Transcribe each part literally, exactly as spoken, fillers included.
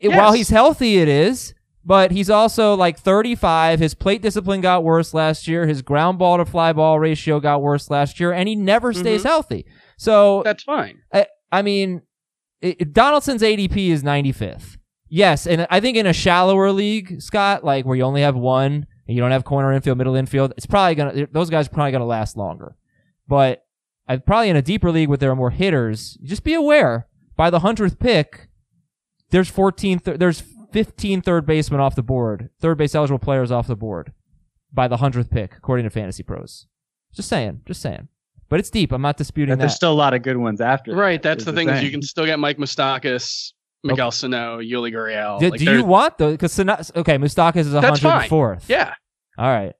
it, yes. while he's healthy, it is, but he's also like thirty-five. His plate discipline got worse last year. His ground ball to fly ball ratio got worse last year, and he never stays mm-hmm. healthy. So that's fine. I, I mean, it, Donaldson's A D P is ninety-fifth. Yes, and I think in a shallower league, Scott, like where you only have one and you don't have corner infield, middle infield, it's probably gonna those guys are probably gonna last longer. But I probably in a deeper league where there are more hitters, just be aware by the hundredth pick, there's fourteen, th- there's fifteen third basemen off the board, third base eligible players off the board by the hundredth pick, according to Fantasy Pros. Just saying, just saying. But it's deep. I'm not disputing but that. There's still a lot of good ones after. Right. That, that's the, the thing, thing is you can still get Mike Moustakas, Miguel okay. Sano, Yuli Gurriel. Do, like do you want those? Because Sano, okay, Moustakas is one hundred fourth. Yeah. All right.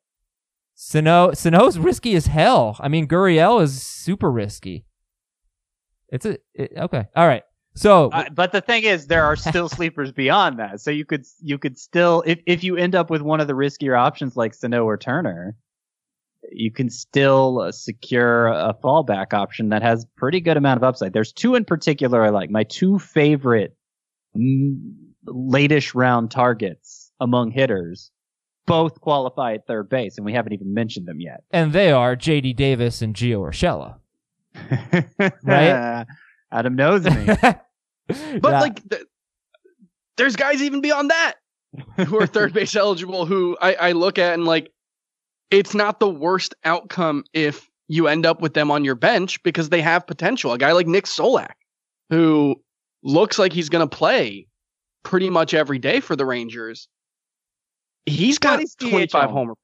Sano, Sano's risky as hell. I mean, Gurriel is super risky. It's a it, okay. All right. So, uh, but the thing is, there are still sleepers beyond that. So you could you could still, if if you end up with one of the riskier options like Sano or Turner, you can still secure a fallback option that has pretty good amount of upside. There's two in particular I like. My two favorite late-ish round targets among hitters both qualify at third base, and we haven't even mentioned them yet. And they are J D. Davis and Gio Urshela. Right? Adam knows me. But, yeah. like, th- there's guys even beyond that who are third base eligible who I, I look at and, like, it's not the worst outcome if you end up with them on your bench because they have potential. A guy like Nick Solak, who looks like he's going to play pretty much every day for the Rangers, he's got he's twenty-five homer.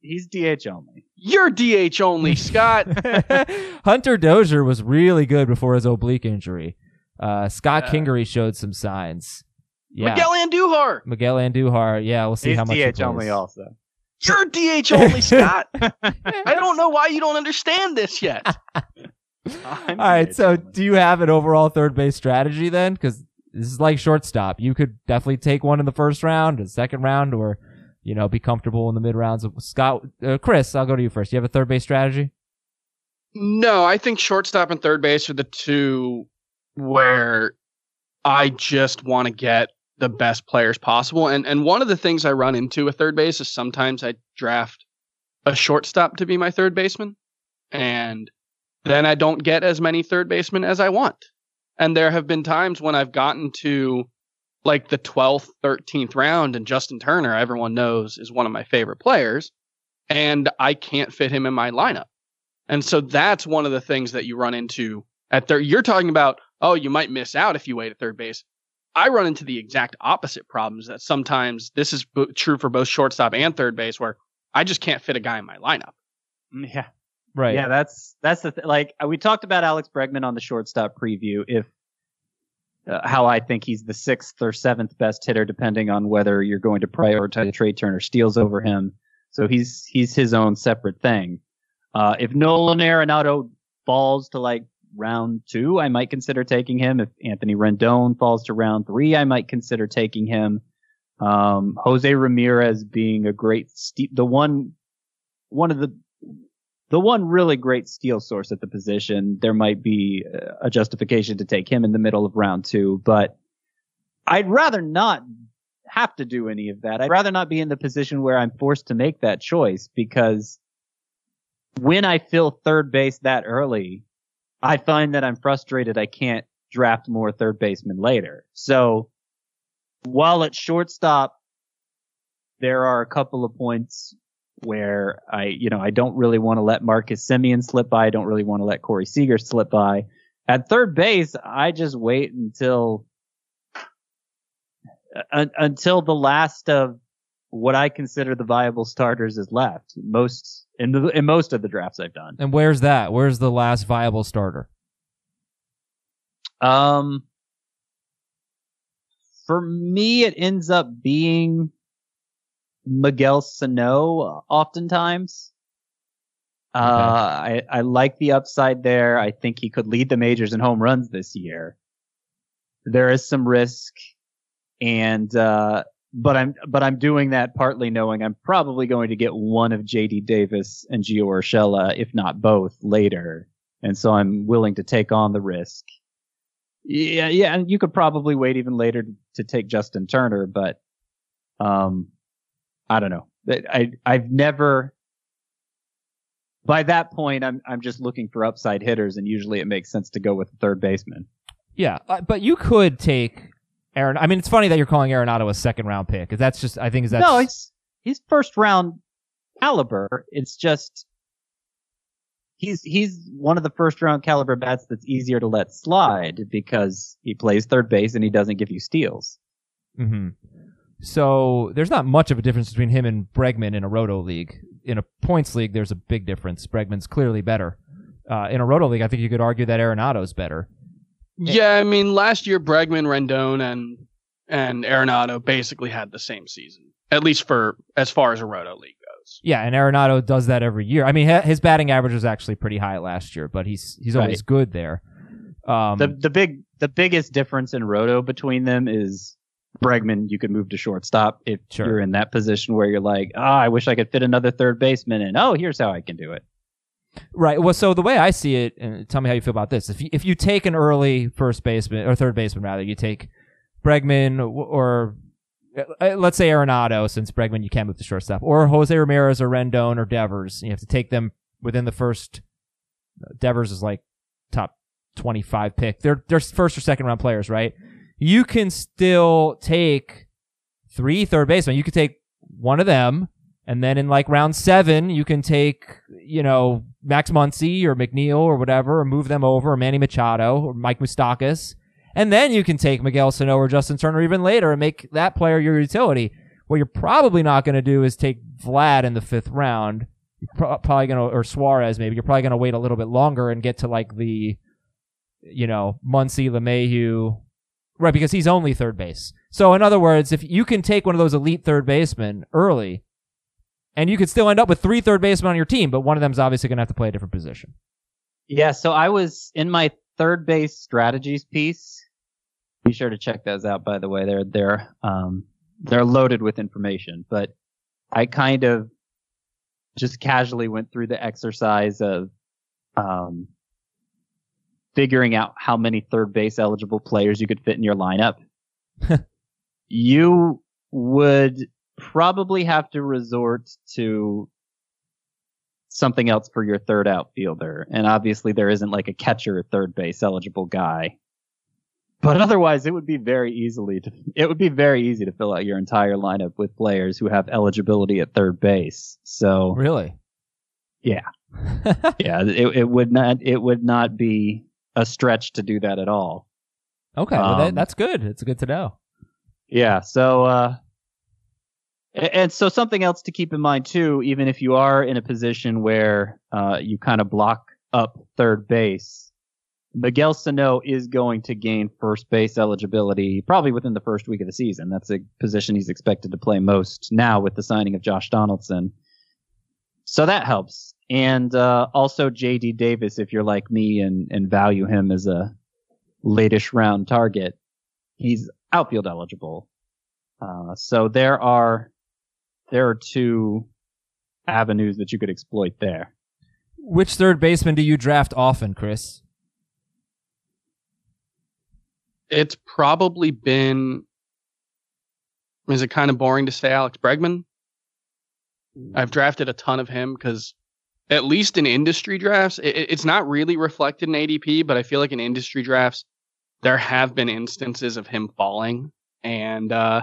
He's D H only. You're D H only, Scott. Hunter Dozier was really good before his oblique injury. Uh, Scott yeah. Kingery showed some signs. Yeah. Miguel Andujar. Miguel Andujar. Yeah, we'll see he's how much D H he plays. Only also. You're D H only, Scott. I don't know why you don't understand this yet. All right, so only. Do you have an overall third base strategy then? Because this is like shortstop. You could definitely take one in the first round, a second round, or you know, be comfortable in the mid rounds. Scott, uh, Chris, I'll go to you first. You have a third base strategy? No, I think shortstop and third base are the two where I just want to get the best players possible. And and one of the things I run into with third base is sometimes I draft a shortstop to be my third baseman, and then I don't get as many third basemen as I want. And there have been times when I've gotten to like the twelfth, thirteenth round, and Justin Turner, everyone knows, is one of my favorite players, and I can't fit him in my lineup. And so that's one of the things that you run into at third. You're talking about, oh, you might miss out if you wait at third base. I run into the exact opposite problems that sometimes this is b- true for both shortstop and third base, where I just can't fit a guy in my lineup. Yeah. Right. Yeah. That's, that's the, th- like we talked about Alex Bregman on the shortstop preview. If, Uh, how I think he's the sixth or seventh best hitter, depending on whether you're going to prioritize Trey Turner steals over him. So he's he's his own separate thing. Uh, if Nolan Arenado falls to like round two, I might consider taking him. If Anthony Rendon falls to round three, I might consider taking him. Um, Jose Ramirez being a great steal, the one one of the the one really great steal source at the position, there might be a justification to take him in the middle of round two, but I'd rather not have to do any of that. I'd rather not be in the position where I'm forced to make that choice, because when I fill third base that early, I find that I'm frustrated I can't draft more third basemen later. So while at shortstop, there are a couple of points where I, you know, I don't really want to let Marcus Semien slip by. I don't really want to let Corey Seager slip by. At third base, I just wait until uh, until the last of what I consider the viable starters is left. Most in the in most of the drafts I've done. And where's that? Where's the last viable starter? Um, for me, it ends up being Miguel Sano oftentimes. Okay. Uh, I, I like the upside there. I think he could lead the majors in home runs this year. There is some risk, and uh, but I'm but I'm doing that partly knowing I'm probably going to get one of J D. Davis and Gio Urshela, if not both, later, and so I'm willing to take on the risk. Yeah, yeah, and you could probably wait even later to take Justin Turner, but um. I don't know. I I've never. By that point, I'm I'm just looking for upside hitters, and usually it makes sense to go with the third baseman. Yeah, but you could take Aaron. I mean, it's funny that you're calling Arenado a second round pick. Cause that's just I think is that no, he's he's first round caliber. It's just he's he's one of the first round caliber bats that's easier to let slide because he plays third base and he doesn't give you steals. Mm-hmm. So there's not much of a difference between him and Bregman in a roto league. In a points league, there's a big difference. Bregman's clearly better. Uh, in a roto league, I think you could argue that Arenado's better. Yeah, I mean, last year Bregman, Rendon, and and Arenado basically had the same season, at least for as far as a roto league goes. Yeah, and Arenado does that every year. I mean, his batting average was actually pretty high last year, but he's he's always right. good there. Um, the the big the biggest difference in Roto between them is Bregman, you could move to shortstop if sure. you're in that position where you're like, ah, oh, I wish I could fit another third baseman in. Oh, here's how I can do it. Right. Well, so the way I see it, and tell me how you feel about this. If you, if you take an early first baseman or third baseman, rather, you take Bregman or, or let's say Arenado, since Bregman, you can move to shortstop, or Jose Ramirez or Rendon or Devers. You have to take them within the first. Devers is like top twenty-five pick. They're, they're first or second round players, right? You can still take three third basemen. You could take one of them, and then in like round seven, you can take, you know, Max Muncy or McNeil or whatever, or move them over, or Manny Machado or Mike Moustakas. And then you can take Miguel Sano or Justin Turner even later and make that player your utility. What you're probably not going to do is take Vlad in the fifth round. You're probably going to, or Suarez maybe. You're probably going to wait a little bit longer and get to like the, you know, Muncy, LeMahieu. Right, because he's only third base. So in other words, if you can take one of those elite third basemen early, and you could still end up with three third basemen on your team, but one of them is obviously going to have to play a different position. Yeah, so I was in my third base strategies piece. Be sure to check those out, by the way. They're they're um they're loaded with information. But I kind of just casually went through the exercise of um figuring out how many third base eligible players you could fit in your lineup. You would probably have to resort to something else for your third outfielder. And obviously there isn't like a catcher or third base eligible guy, but otherwise it would be very easily, to, it would be very easy to fill out your entire lineup with players who have eligibility at third base. So really? Yeah. yeah. It, it would not, it would not be a stretch to do that at all. Okay, um, well that, that's good. It's good to know. Yeah, so uh and, and so something else to keep in mind too, even if you are in a position where uh you kind of block up third base, Miguel Sano is going to gain first base eligibility probably within the first week of the season. That's a position he's expected to play most now with the signing of Josh Donaldson. So that helps. And uh, also J D. Davis, if you're like me and, and value him as a late-ish round target, he's outfield eligible. Uh, so there are there are two avenues that you could exploit there. Which third baseman do you draft often, Chris? It's probably been... Is it kind of boring to say Alex Bregman? I've drafted a ton of him because... At least in industry drafts, it, it's not really reflected in A D P, but I feel like in industry drafts, there have been instances of him falling, and uh,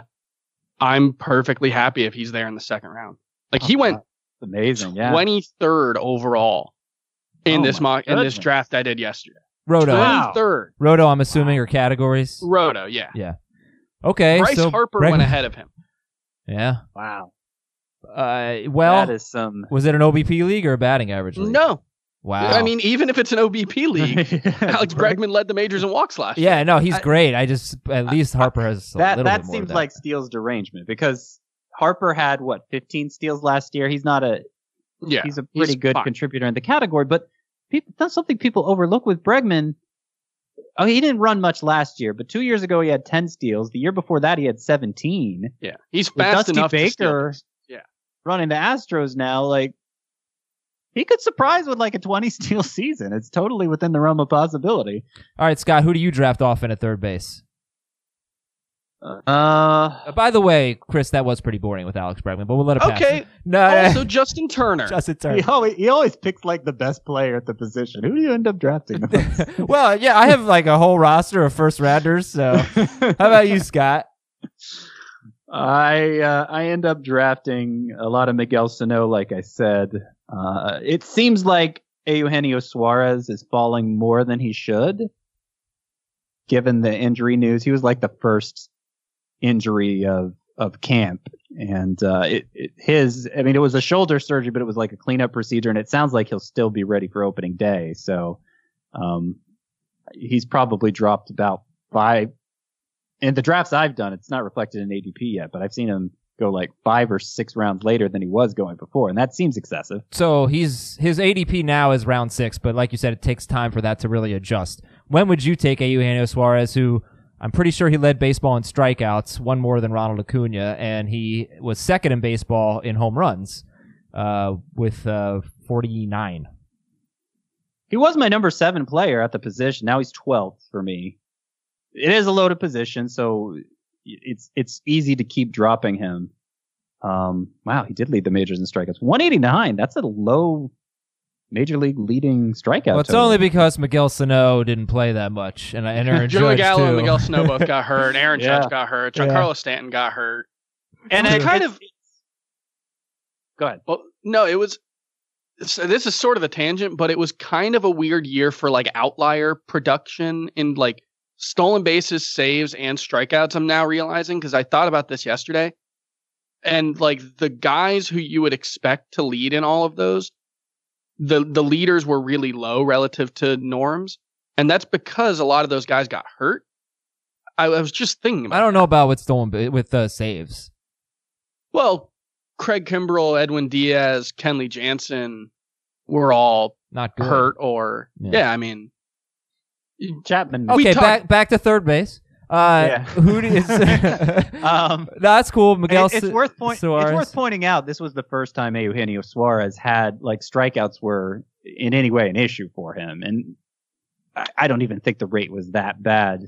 I'm perfectly happy if he's there in the second round. Like he oh, went amazing, yeah. twenty-third overall in oh this mock goodness. in this draft I did yesterday. Roto, twenty-third. Roto, I'm assuming, are categories. Roto, yeah, yeah. Okay, Bryce so Harper Breg- went ahead of him. Yeah. Wow. Uh, well, that is some... was it an O B P league or a batting average league? No. Wow. I mean, even if it's an O B P league, yeah, Alex right. Bregman led the majors in walks last year. Yeah, no, he's I, great. I just, at least Harper has a that, little that bit more seems of that. Like steals derangement because Harper had, what, fifteen steals last year? He's not a, yeah, he's a pretty he's good fine. contributor in the category, but people, that's something people overlook with Bregman. Oh, he didn't run much last year, but two years ago he had ten steals. The year before that he had seventeen. Yeah, he's fast Dusty enough Baker, to steal. Running the Astros now, like he could surprise with like a twenty steal season. It's totally within the realm of possibility. All right, Scott, who do you draft often at third base? Uh, by the way, Chris, that was pretty boring with Alex Bregman, but we'll let it pass. Okay, no, also Justin Turner. Justin Turner. He always, he always picks like the best player at the position. Who do you end up drafting? Well, yeah, I have like a whole roster of first rounders. So, how about you, Scott? I uh, I end up drafting a lot of Miguel Sano, like I said. Uh, it seems like Eugenio Suarez is falling more than he should, given the injury news. He was like the first injury of of camp, and uh, it, it, his I mean it was a shoulder surgery, but it was like a cleanup procedure, and it sounds like he'll still be ready for opening day. So um, he's probably dropped about five. In the drafts I've done, it's not reflected in A D P yet, but I've seen him go like five or six rounds later than he was going before, and that seems excessive. So he's his A D P now is round six, but like you said, it takes time for that to really adjust. When would you take a Eugenio Suarez, who I'm pretty sure he led baseball in strikeouts, one more than Ronald Acuna, and he was second in baseball in home runs uh, with uh, forty-nine. He was my number seven player at the position. Now he's twelfth for me. It is a loaded position, so it's it's easy to keep dropping him. Um, wow, he did lead the majors in strikeouts. one eighty-nine, that's a low major league leading strikeout. Well, it's total. Only because Miguel Sano didn't play that much, and, and Aaron Joey Judge, Gallo too. And Miguel Sano both got hurt. Aaron yeah. Judge got hurt. Giancarlo yeah. Stanton got hurt. And I kind of... Go ahead. Well, no, it was... So this is sort of a tangent, but it was kind of a weird year for like outlier production in like stolen bases, saves, and strikeouts. I'm now realizing because I thought about this yesterday, and like the guys who you would expect to lead in all of those, the the leaders were really low relative to norms, and that's because a lot of those guys got hurt. I, I was just thinking about I don't that. know about with stolen with uh, saves. Well. Craig Kimbrell, Edwin Diaz, Kenley Jansen were all not good. hurt or yeah. yeah, I mean Chapman. Okay, talk- back back to third base. Uh, yeah. Who is? um, no, that's cool. Miguel. It's, it's, worth point- it's worth pointing out this was the first time Eugenio Suarez had like strikeouts were in any way an issue for him, and I, I don't even think the rate was that bad.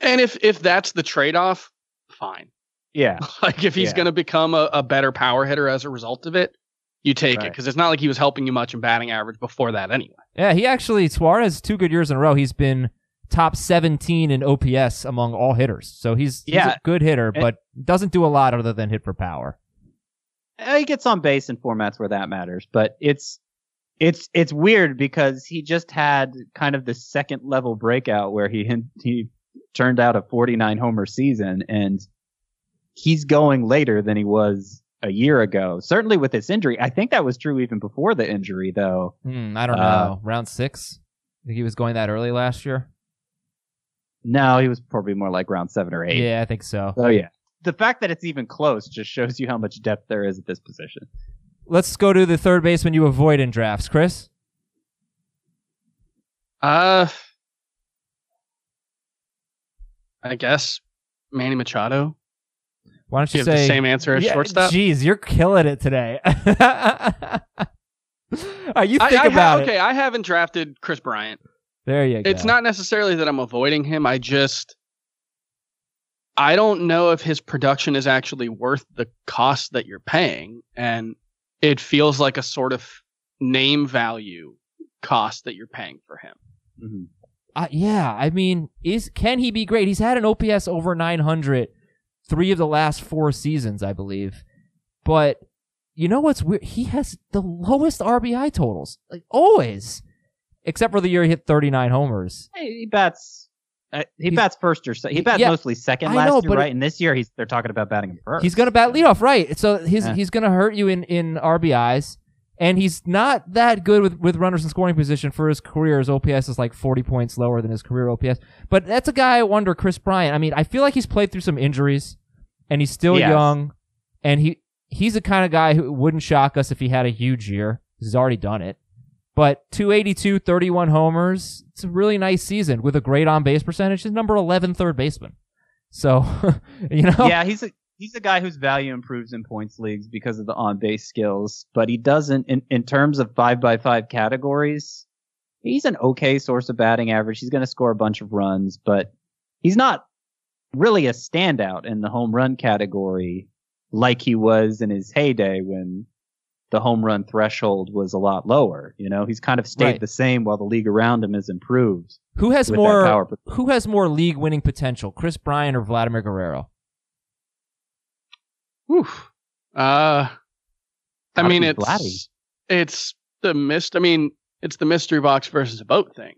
And if if that's the trade-off, fine. Yeah. Like if he's yeah. going to become a, a better power hitter as a result of it, you take right. it. Because it's not like he was helping you much in batting average before that anyway. Yeah, he actually, Suarez, two good years in a row, he's been top seventeen in O P S among all hitters. So he's, yeah. he's a good hitter, and but doesn't do a lot other than hit for power. He gets on base in formats where that matters. But it's it's it's weird because he just had kind of the second level breakout where he he turned out a forty-nine homer season, and he's going later than he was a year ago, certainly with this injury. I think that was true even before the injury, though. Mm, I don't uh, know. Round six? I think he was going that early last year? No, he was probably more like round seven or eight. Yeah, I think so. Oh, so, yeah. The fact that it's even close just shows you how much depth there is at this position. Let's go to the third baseman you avoid in drafts. Chris? Uh, I guess Manny Machado. Why don't you, you say have the same answer as yeah, shortstop? Jeez, you're killing it today. Right, you think I, I about ha- it. Okay, I haven't drafted Kris Bryant. There you go. It's not necessarily that I'm avoiding him. I just, I don't know if his production is actually worth the cost that you're paying, and it feels like a sort of name value cost that you're paying for him. Mm-hmm. Uh, yeah, I mean, is can he be great? He's had an O P S over nine hundred. Three of the last four seasons, I believe. But you know what's weird? He has the lowest R B I totals, like always, except for the year he hit thirty-nine homers. Hey, he bats. Uh, he he's, bats first or second. He bats yeah, mostly second last I know, year, but right? It, and this year, he's they're talking about batting him first. He's going to bat leadoff, right? So his, yeah. he's going to hurt you in, in R B Is, and he's not that good with, with runners in scoring position for his career. His O P S is like forty points lower than his career O P S. But that's a guy I wonder, Kris Bryant. I mean, I feel like he's played through some injuries, and he's still yes. young, and he he's the kind of guy who wouldn't shock us if he had a huge year. He's already done it. But two eighty-two, thirty-one homers, it's a really nice season with a great on-base percentage. He's number eleven third baseman. So, you know. Yeah, he's a... He's a guy whose value improves in points leagues because of the on-base skills, but he doesn't, in, in terms of five by five categories, he's an okay source of batting average. He's going to score a bunch of runs, but he's not really a standout in the home run category like he was in his heyday when the home run threshold was a lot lower. You know, he's kind of stayed right. the same while the league around him has improved. Who has more, who has more league-winning potential, Kris Bryant or Vladimir Guerrero? Whew. Uh, I mean, it's Vladdy. it's the mist. I mean, it's the mystery box versus a boat thing.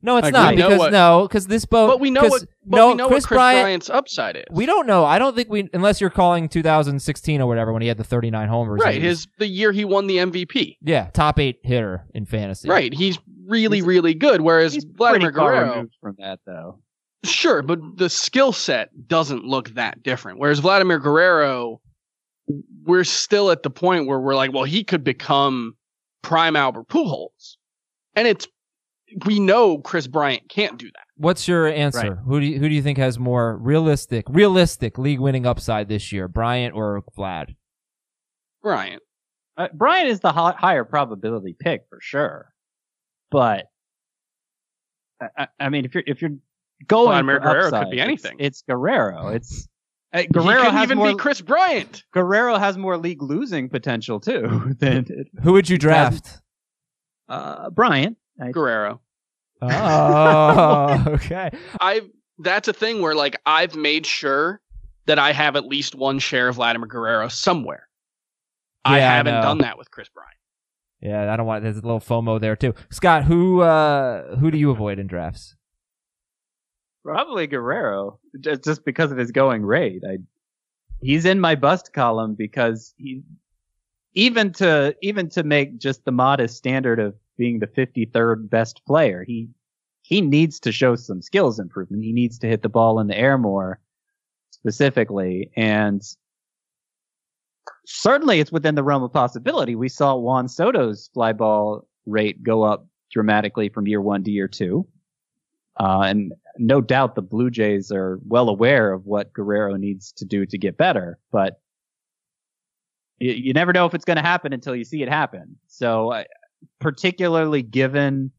No, it's like, not because what, no, because this boat. But we know what. But no, we know Chris what Chris Bryant, Bryant's upside is. We don't know. I don't think we, unless you're calling two thousand sixteen or whatever when he had the thirty-nine homers. Right, his the year he won the M V P. Yeah, top eight hitter in fantasy. Right, he's really, he's, really good. Whereas he's Vladimir Guerrero from that though. Sure, but the skill set doesn't look that different. Whereas Vladimir Guerrero we're still at the point where we're like, well, he could become prime Albert Pujols. And it's, we know Kris Bryant can't do that. What's your answer? Right. Who do you, who do you think has more realistic, realistic league winning upside this year, Bryant or Vlad? Bryant. Uh, Bryant is the ho- higher probability pick for sure. But I, I mean, if you're, if you're going for Guerrero upside, could be anything. It's, it's Guerrero. It's, Uh, Guerrero has even more, be Kris Bryant. Guerrero has more league losing potential too. Than who would you draft? Uh, Bryant. I, Guerrero. Oh, okay. I that's a thing where like I've made sure that I have at least one share of Vladimir Guerrero somewhere. Yeah, I haven't I done that with Kris Bryant. Yeah, I don't want. There's a little FOMO there too. Scott, who uh, who do you avoid in drafts? Probably Guerrero, just, just because of his going rate. I, he's in my bust column because he, even to even to make just the modest standard of being the fifty-third best player, he he needs to show some skills improvement. He needs to hit the ball in the air more, specifically, and certainly it's within the realm of possibility. We saw Juan Soto's fly ball rate go up dramatically from year one to year two. Uh, and no doubt the Blue Jays are well aware of what Guerrero needs to do to get better, but you, you never know if it's going to happen until you see it happen. So uh, particularly given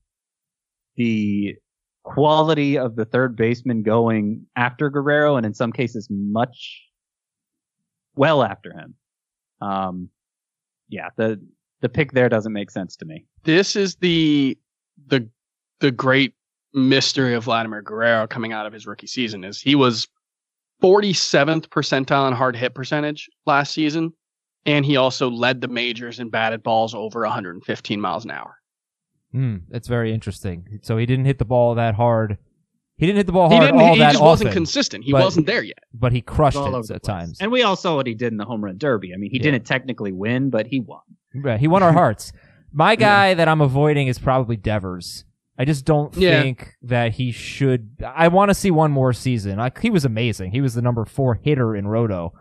the quality of the third baseman going after Guerrero, and in some cases much well after him. Um, yeah, the, the pick there doesn't make sense to me. This is the, the, the great mystery of Vladimir Guerrero coming out of his rookie season is he was forty-seventh percentile in hard hit percentage last season, and he also led the majors in batted balls over one hundred fifteen miles an hour. Mm, that's very interesting. So he didn't hit the ball that hard. He didn't hit the ball hard all that often. He just wasn't consistent. He but, wasn't there yet. But he crushed it at times. And we all saw what he did in the Home Run Derby. I mean, he yeah. didn't technically win, but he won. Right, he won our hearts. My guy yeah. that I'm avoiding is probably Devers. I just don't yeah. think that he should. I want to see one more season. Like, he was amazing. He was the number four hitter in Roto.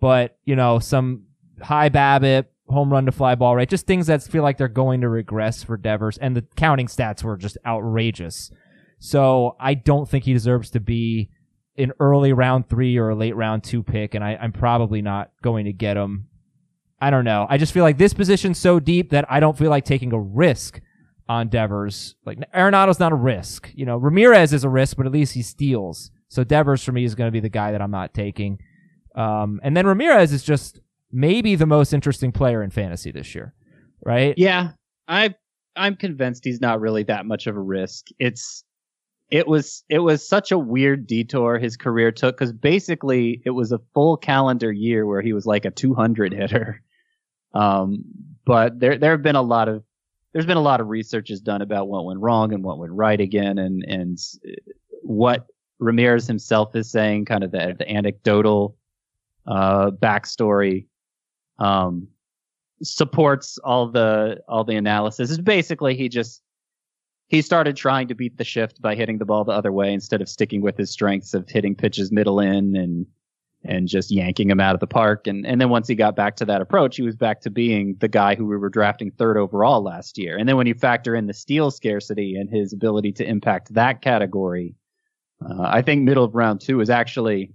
But, you know, some high BABIP, home run to fly ball, right? Just things that feel like they're going to regress for Devers. And the counting stats were just outrageous. So I don't think he deserves to be an early round three or a late round two pick. And I, I'm probably not going to get him. I don't know. I just feel like this position's so deep that I don't feel like taking a risk on Devers. Like, Arenado's not a risk. You know, Ramirez is a risk, but at least he steals. So Devers for me is going to be the guy that I'm not taking. Um, and then Ramirez is just maybe the most interesting player in fantasy this year, right? Yeah, I I'm convinced he's not really that much of a risk. It's it was it was such a weird detour his career took, because basically it was a full calendar year where he was like a two hundred hitter. Um, but there there have been a lot of There's been a lot of research is done about what went wrong and what went right again, and and what Ramirez himself is saying, kind of the, the anecdotal uh, backstory um, supports all the all the analysis. It's basically he just he started trying to beat the shift by hitting the ball the other way instead of sticking with his strengths of hitting pitches middle in and and just yanking him out of the park. And, and then once he got back to that approach, he was back to being the guy who we were drafting third overall last year. And then when you factor in the steal scarcity and his ability to impact that category, uh, I think middle of round two is actually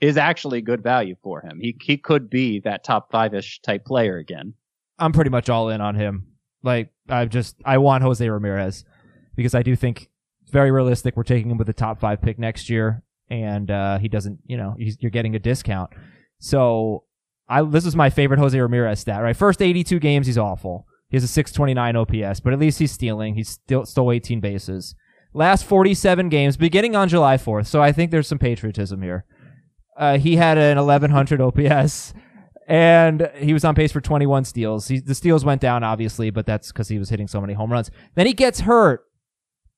is actually good value for him. He he could be that top five-ish type player again. I'm pretty much all in on him. Like, I just I want Jose Ramirez because I do think it's very realistic we're taking him with the top five pick next year. And uh, he doesn't, you know, he's, you're getting a discount. So I this is my favorite Jose Ramirez stat, right? First eighty-two games, he's awful. He has a six twenty-nine O P S, but at least he's stealing. He's still stole eighteen bases. Last forty-seven games, beginning on July fourth. So I think there's some patriotism here. Uh, he had an eleven hundred O P S, and he was on pace for twenty-one steals. He, the steals went down, obviously, but that's because he was hitting so many home runs. Then he gets hurt.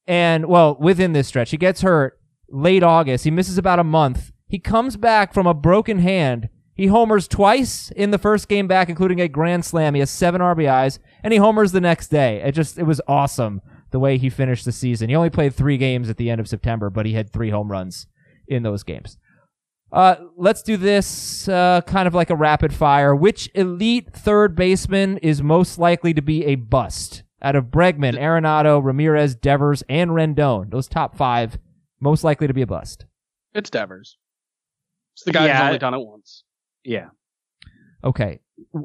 And, well, within this stretch, he gets hurt. Late August, he misses about a month. He comes back from a broken hand. He homers twice in the first game back, including a grand slam. He has seven R B Is, and he homers the next day. It just, it was awesome the way he finished the season. He only played three games at the end of September, but he had three home runs in those games. Uh, let's do this uh, kind of like a rapid fire. Which elite third baseman is most likely to be a bust? Out of Bregman, Arenado, Ramirez, Devers, and Rendon, those top five, most likely to be a bust. It's Devers. It's the guy yeah. who's only done it once. Yeah. Okay.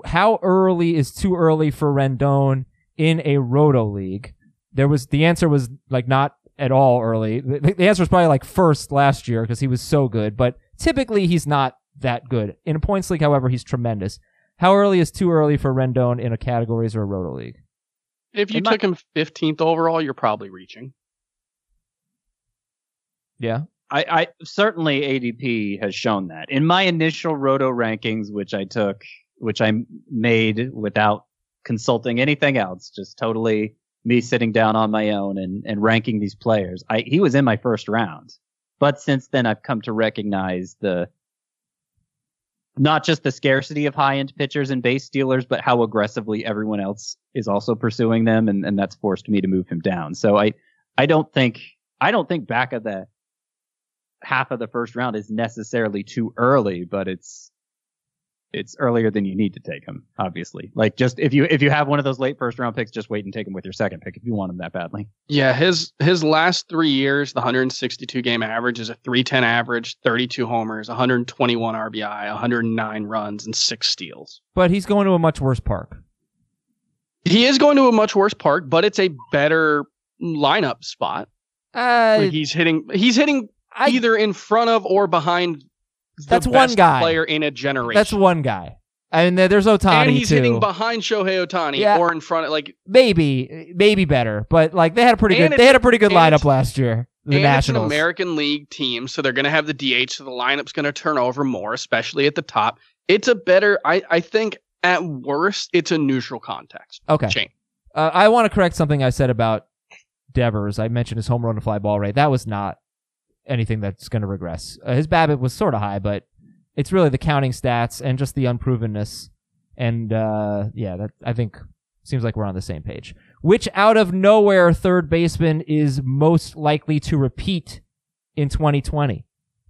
How early is too early for Rendon in a Roto League? There was the answer was like not at all early. The, the answer was probably like first last year because he was so good, but typically he's not that good. In a points league, however, he's tremendous. How early is too early for Rendon in a categories or a Roto League? If you I'm took not... him fifteenth overall, you're probably reaching. Yeah. I, I certainly A D P has shown that. In my initial Roto rankings, which I took, which I made without consulting anything else, just totally me sitting down on my own and, and ranking these players. I, he was in my first round. But since then, I've come to recognize the not just the scarcity of high-end pitchers and base stealers, but how aggressively everyone else is also pursuing them, and, and that's forced me to move him down. So I, I don't think I don't think back of the half of the first round is necessarily too early, but it's it's earlier than you need to take him. Obviously, like just if you if you have one of those late first round picks, just wait and take him with your second pick if you want him that badly. Yeah, his his last three years, the one hundred sixty-two game average is a three ten average, thirty-two homers, one hundred twenty-one R B I, one hundred nine runs, and six steals. But he's going to a much worse park. He is going to a much worse park, but it's a better lineup spot. Uh, like he's hitting. He's hitting. I, either in front of or behind the that's best one guy. Player in a generation. That's one guy. I mean, there's Ohtani, and he's too. Hitting behind Shohei Ohtani yeah. or in front of, like... Maybe. Maybe better. But, like, they had a pretty good they had a pretty good lineup last year, the and Nationals. And it's an American League team, so they're going to have the D H, so the lineup's going to turn over more, especially at the top. It's a better... I, I think, at worst, it's a neutral context. Okay. Chain. Uh, I want to correct something I said about Devers. I mentioned his home run to fly ball rate. That was not... anything that's going to regress. Uh, his BABIP was sort of high, but it's really the counting stats and just the unprovenness. And uh, yeah, that I think seems like we're on the same page. Which out of nowhere third baseman is most likely to repeat in twenty twenty?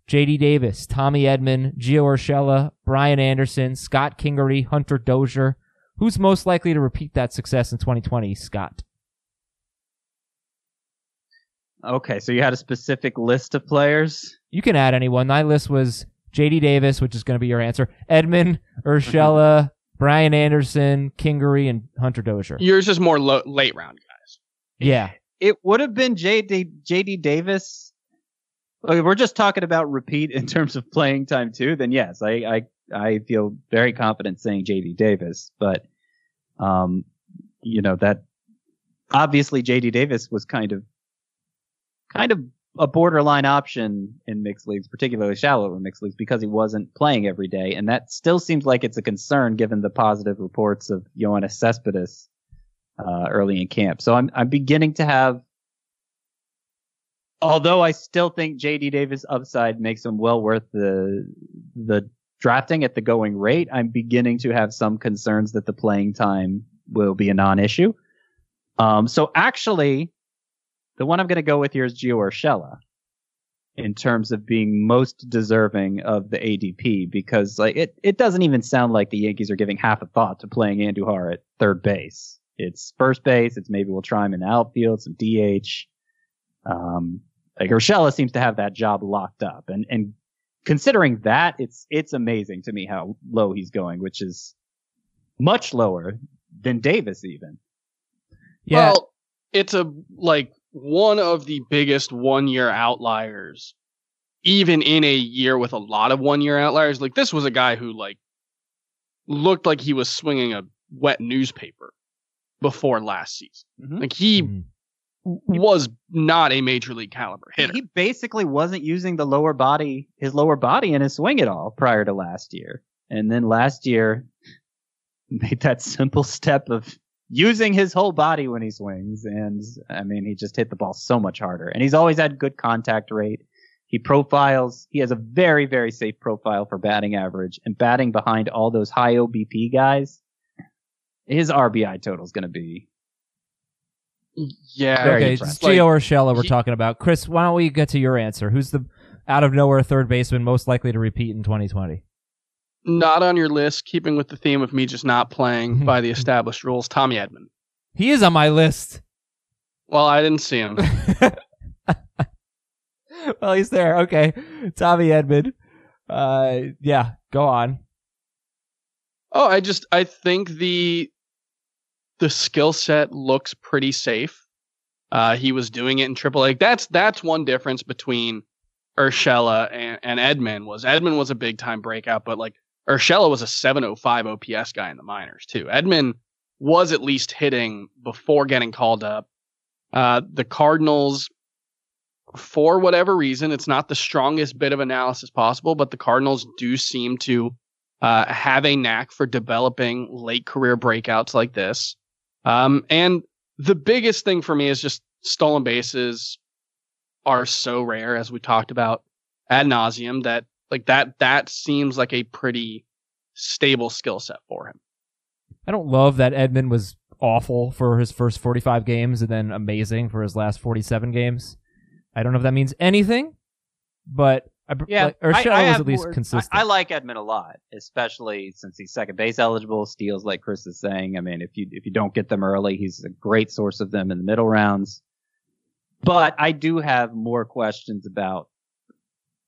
J D. Davis, Tommy Edman, Gio Urshela, Brian Anderson, Scott Kingery, Hunter Dozier. Who's most likely to repeat that success in twenty twenty, Scott? Okay, so you had a specific list of players? You can add anyone. My list was J D. Davis, which is going to be your answer, Edman, Urshela, Brian Anderson, Kingery, and Hunter Dozier. Yours is more lo- late round guys. Yeah. It would have been J D J D Davis. If we're just talking about repeat in terms of playing time, too, then yes, I, I, I feel very confident saying J D. Davis. But, um, you know, that obviously J D. Davis was kind of Kind of a borderline option in mixed leagues, particularly shallow in mixed leagues, because he wasn't playing every day. And that still seems like it's a concern given the positive reports of Yoenis Cespedes uh, early in camp. So I'm I'm beginning to have, although I still think J D. Davis' upside makes him well worth the the drafting at the going rate, I'm beginning to have some concerns that the playing time will be a non-issue. Um, so actually... the one I'm going to go with here is Gio Urshela in terms of being most deserving of the A D P, because like it, it doesn't even sound like the Yankees are giving half a thought to playing Andujar at third base. It's first base. It's maybe we'll try him in the outfield, some D H. Um, like Urshela seems to have that job locked up, and and considering that, it's it's amazing to me how low he's going, which is much lower than Davis even. Yeah, well, it's a like. one of the biggest one-year outliers, even in a year with a lot of one-year outliers. Like, this was a guy who, like, looked like he was swinging a wet newspaper before last season. Mm-hmm. Like, he mm-hmm. was not a major league caliber hitter. He basically wasn't using the lower body, his lower body in his swing at all prior to last year. And then last year made that simple step of using his whole body when he swings, and I mean, he just hit the ball so much harder. And he's always had good contact rate. He profiles. He has a very, very safe profile for batting average, and batting behind all those high O B P guys, his R B I total is going to be yeah. Very okay, it's Gio Urshela we're he, talking about. Chris, why don't we get to your answer? Who's the out of nowhere third baseman most likely to repeat in twenty twenty? Not on your list, keeping with the theme of me just not playing by the established rules, Tommy Edman. He is on my list. Well, I didn't see him. Well, he's there. Okay. Tommy Edman. Uh, yeah, go on. Oh, I just, I think the, the skill set looks pretty safe. Uh, he was doing it in triple A. That's, that's one difference between Urshela and, and Edman was Edman was a big time breakout, but like Urshela was a seven oh five O P S guy in the minors too. Edman was at least hitting before getting called up. Uh, the Cardinals, for whatever reason, it's not the strongest bit of analysis possible, but the Cardinals do seem to uh, have a knack for developing late career breakouts like this. Um, and the biggest thing for me is just stolen bases are so rare, as we talked about ad nauseum, that like that that seems like a pretty stable skill set for him. I don't love that Edman was awful for his first forty-five games and then amazing for his last forty-seven games. I don't know if that means anything, but I, yeah, like, Urshela I, I was at least more, consistent. I, I like Edman a lot, especially since he's second base eligible, steals like Chris is saying. I mean, if you if you don't get them early, he's a great source of them in the middle rounds. But I do have more questions about,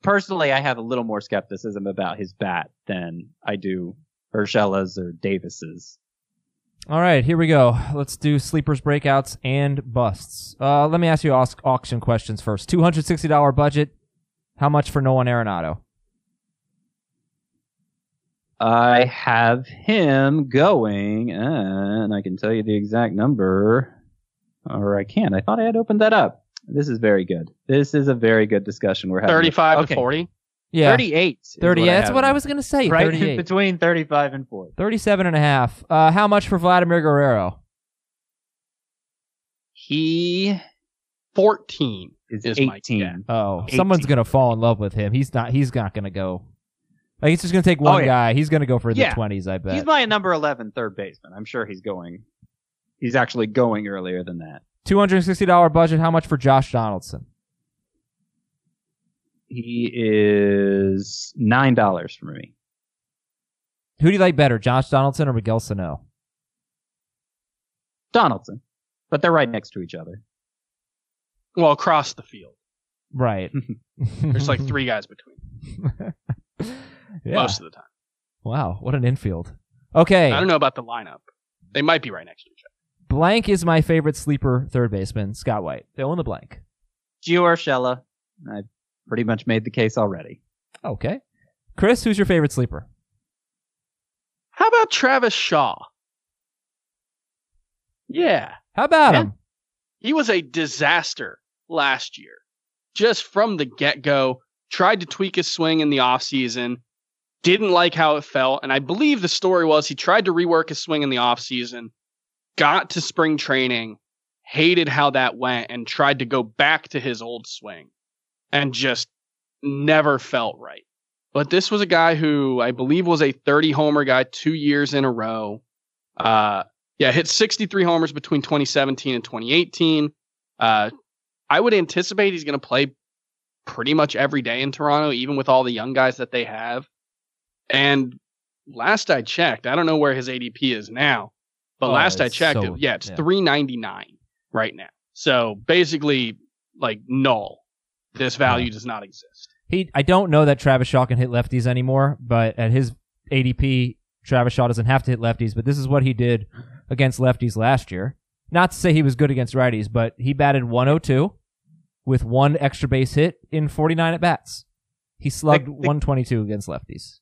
personally, I have a little more skepticism about his bat than I do Urshela's or Davis's. All right, here we go. Let's do sleepers, breakouts, and busts. Uh, let me ask you ask auction questions first. two hundred sixty dollars budget. How much for Nolan Arenado? I have him going, and I can tell you the exact number. Or I can. I thought I had opened that up. This is very good. This is a very good discussion we're having. thirty-five okay. to forty? Yeah. thirty-eight. thirty, what that's I what I was going to say. Right thirty-eight. Between thirty-five and forty. thirty-seven and a half. Uh, how much for Vladimir Guerrero? He... fourteen is, is eighteen. My oh, eighteen. Someone's going to fall in love with him. He's not He's not going to go... Like, he's just going to take one oh, yeah. guy. He's going to go for yeah. the twenties, I bet. He's my number eleven third baseman. I'm sure he's going... He's actually going earlier than that. two hundred sixty dollars budget. How much for Josh Donaldson? He is nine dollars for me. Who do you like better, Josh Donaldson or Miguel Sano? Donaldson. But they're right next to each other. Well, across the field. Right. There's like three guys between. yeah. Most of the time. Wow, what an infield. Okay. I don't know about the lineup. They might be right next to each other. Blank is my favorite sleeper third baseman, Scott White. They own the blank. Gio Urshela. I pretty much made the case already. Okay. Chris, who's your favorite sleeper? How about Travis Shaw? Yeah. How about yeah. him? He was a disaster last year. Just from the get-go, tried to tweak his swing in the offseason, didn't like how it felt, and I believe the story was he tried to rework his swing in the offseason, got to spring training, hated how that went, and tried to go back to his old swing, and just never felt right. But this was a guy who I believe was a thirty-homer guy two years in a row. Uh, yeah, hit sixty-three homers between twenty seventeen and twenty eighteen. Uh, I would anticipate he's going to play pretty much every day in Toronto, even with all the young guys that they have. And last I checked, I don't know where his A D P is now, but oh, last I checked, so, it, yeah, it's yeah. three ninety-nine right now. So basically, like, null. This value does not exist. He, I don't know that Travis Shaw can hit lefties anymore, but at his A D P, Travis Shaw doesn't have to hit lefties, but this is what he did against lefties last year. Not to say he was good against righties, but he batted one oh two with one extra base hit in forty-nine at-bats. He slugged the, the, one twenty-two against lefties.